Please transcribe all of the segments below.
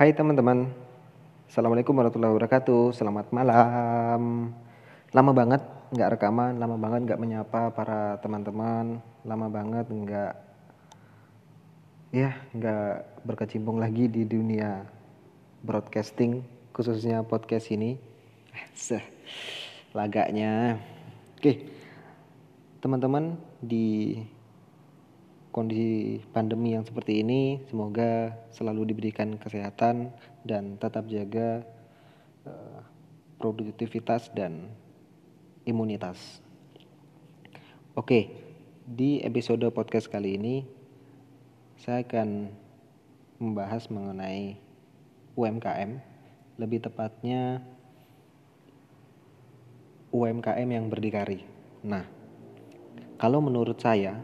Hai teman-teman, Assalamualaikum warahmatullahi wabarakatuh. Selamat malam. Lama banget nggak rekaman, lama banget nggak menyapa para teman-teman, lama banget nggak berkecimpung lagi di dunia broadcasting, khususnya podcast ini. Lagaknya. Oke, teman-teman, di kondisi pandemi yang seperti ini, semoga selalu diberikan kesehatan dan tetap jaga produktivitas dan imunitas. Oke, di episode podcast kali ini saya akan membahas mengenai UMKM, lebih tepatnya UMKM yang berdikari. Nah, kalau menurut saya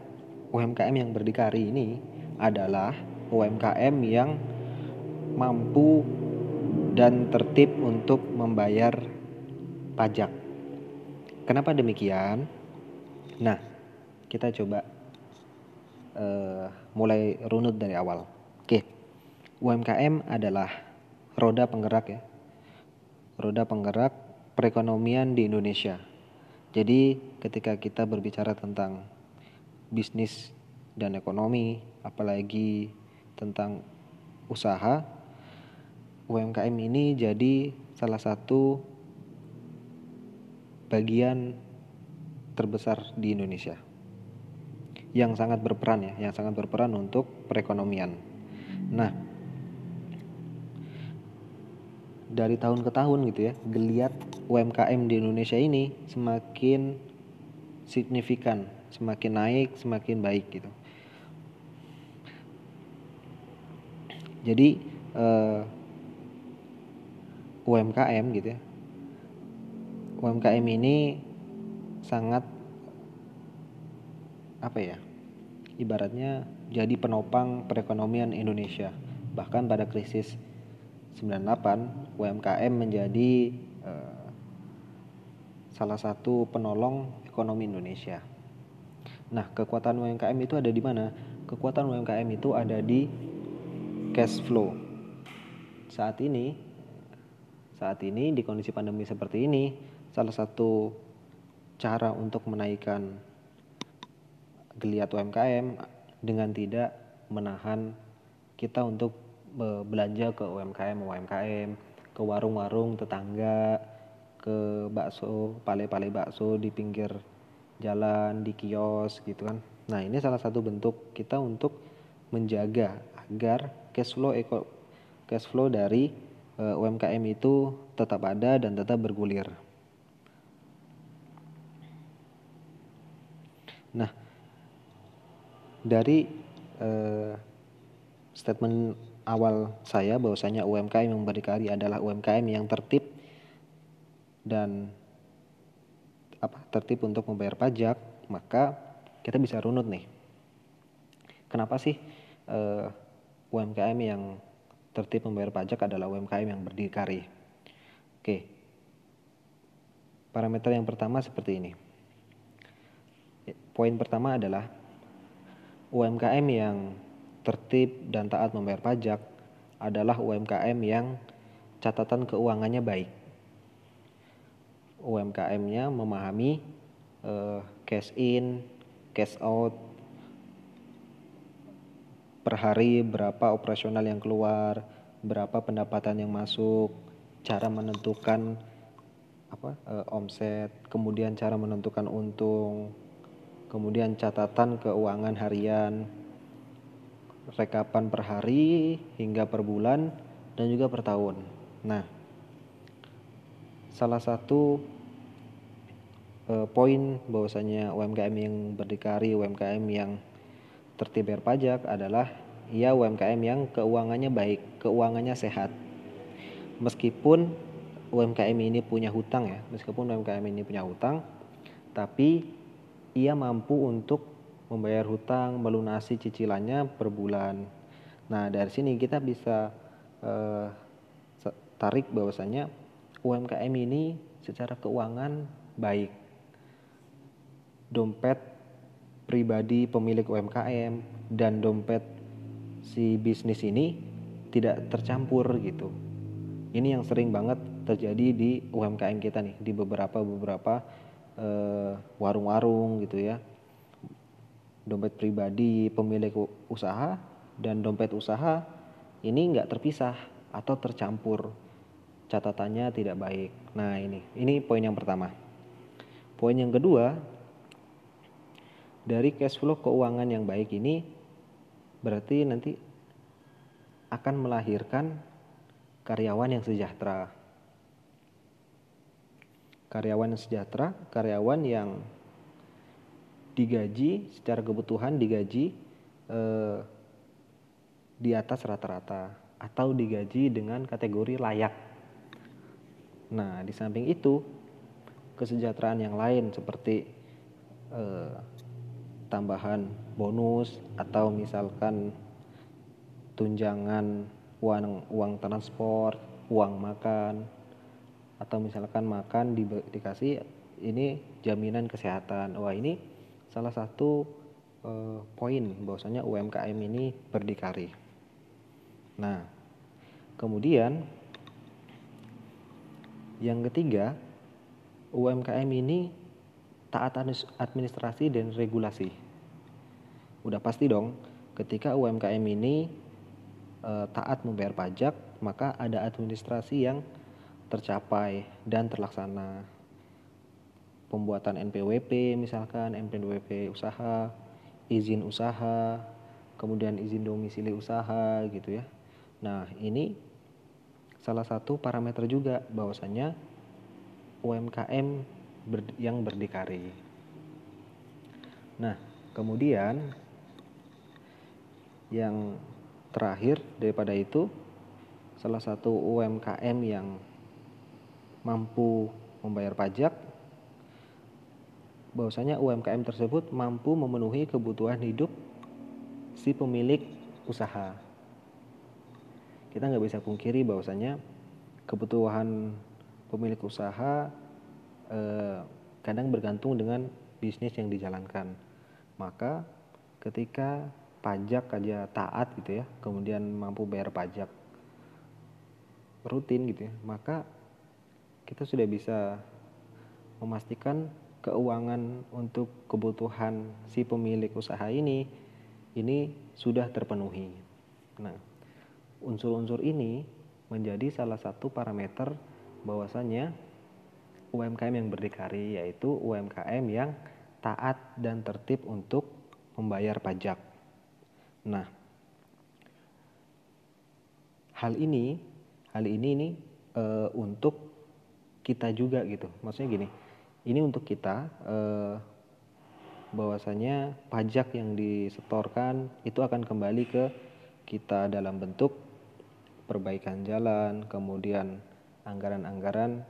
UMKM yang berdikari ini adalah UMKM yang mampu dan tertib untuk membayar pajak. Kenapa demikian? Nah, kita coba mulai runut dari awal. Oke, UMKM adalah roda penggerak ya, roda penggerak perekonomian di Indonesia. Jadi ketika kita berbicara tentang bisnis dan ekonomi, apalagi tentang usaha, UMKM ini jadi salah satu bagian terbesar di Indonesia yang sangat berperan ya, yang sangat berperan untuk perekonomian. Nah, dari tahun ke tahun gitu ya, geliat UMKM di Indonesia ini semakin signifikan, semakin naik, semakin baik gitu. Jadi UMKM gitu ya, UMKM ini sangat ibaratnya jadi penopang perekonomian Indonesia. Bahkan pada krisis 98, UMKM menjadi salah satu penolong ekonomi Indonesia. Nah, kekuatan UMKM itu ada di mana? Kekuatan UMKM itu ada di cash flow. Saat ini di kondisi pandemi seperti ini, salah satu cara untuk menaikkan geliat UMKM dengan tidak menahan kita untuk belanja ke UMKM, ke warung-warung tetangga, ke bakso, pale-pale bakso di pinggir jalan, di kios gitu kan. Nah, ini salah satu bentuk kita untuk menjaga agar cash flow dari UMKM itu tetap ada dan tetap bergulir. Nah, dari statement awal saya bahwasanya UMKM yang berdikari adalah UMKM yang tertib dan tertib untuk membayar pajak, maka kita bisa runut nih, kenapa sih UMKM yang tertib membayar pajak adalah UMKM yang berdikari. Oke, parameter yang pertama seperti ini. Poin pertama adalah UMKM yang tertib dan taat membayar pajak adalah UMKM yang catatan keuangannya baik. UMKM-nya memahami cash in, cash out, per hari berapa operasional yang keluar, berapa pendapatan yang masuk, cara menentukan omset, kemudian cara menentukan untung, kemudian catatan keuangan harian, rekapan per hari hingga per bulan dan juga per tahun. Nah, salah satu poin bahwasanya UMKM yang berdikari, UMKM yang tertib bayar pajak adalah UMKM yang keuangannya baik, keuangannya sehat. Meskipun UMKM ini punya hutang ya, tapi ia mampu untuk membayar hutang, melunasi cicilannya per bulan. Nah, dari sini kita bisa tarik bahwasanya UMKM ini secara keuangan baik. Dompet pribadi pemilik UMKM dan dompet si bisnis ini tidak tercampur gitu. Ini yang sering banget terjadi di UMKM kita nih, di beberapa warung-warung gitu ya. Dompet pribadi pemilik usaha dan dompet usaha ini nggak terpisah atau tercampur, catatannya tidak baik. Nah ini poin yang pertama. Poin yang kedua, dari cash flow keuangan yang baik ini berarti nanti akan melahirkan karyawan yang sejahtera. Karyawan yang sejahtera, karyawan yang digaji secara kebutuhan, digaji di atas rata-rata atau digaji dengan kategori layak. Nah, di samping itu kesejahteraan yang lain seperti tambahan bonus atau misalkan tunjangan uang transport, uang makan, atau misalkan makan dikasih ini jaminan kesehatan. Wah, ini salah satu poin bahwasanya UMKM ini berdikari. Nah, kemudian yang ketiga, UMKM ini taat administrasi dan regulasi. Udah pasti dong, ketika UMKM ini taat membayar pajak, maka ada administrasi yang tercapai dan terlaksana. Pembuatan NPWP misalkan, NPWP usaha, izin usaha, kemudian izin domisili usaha gitu ya. Nah, ini salah satu parameter juga bahwasanya UMKM yang berdikari. Nah, kemudian yang terakhir daripada itu, salah satu UMKM yang mampu membayar pajak, bahwasanya UMKM tersebut mampu memenuhi kebutuhan hidup si pemilik usaha. Kita nggak bisa pungkiri bahwasanya kebutuhan pemilik usaha kadang bergantung dengan bisnis yang dijalankan. Maka ketika pajak aja taat gitu ya, kemudian mampu bayar pajak rutin gitu ya, maka kita sudah bisa memastikan keuangan untuk kebutuhan si pemilik usaha ini sudah terpenuhi. Nah, unsur-unsur ini menjadi salah satu parameter bahwasanya UMKM yang berdikari, yaitu UMKM yang taat dan tertib untuk membayar pajak. Nah, hal ini untuk kita juga gitu. Maksudnya gini, ini untuk kita bahwasanya pajak yang disetorkan itu akan kembali ke kita dalam bentuk perbaikan jalan, kemudian anggaran-anggaran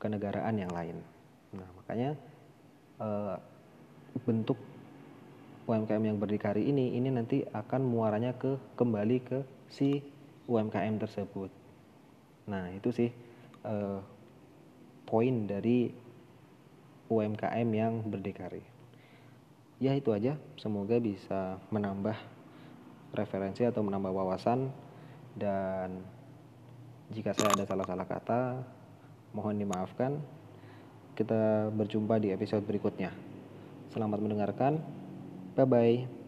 kenegaraan yang lain. Nah, makanya bentuk UMKM yang berdikari ini nanti akan muaranya kembali ke si UMKM tersebut. Nah, itu sih poin dari UMKM yang berdikari. Ya, itu aja. Semoga bisa menambah referensi atau menambah wawasan, dan jika saya ada salah-salah kata, mohon dimaafkan. Kita berjumpa di episode berikutnya. Selamat mendengarkan. Bye-bye.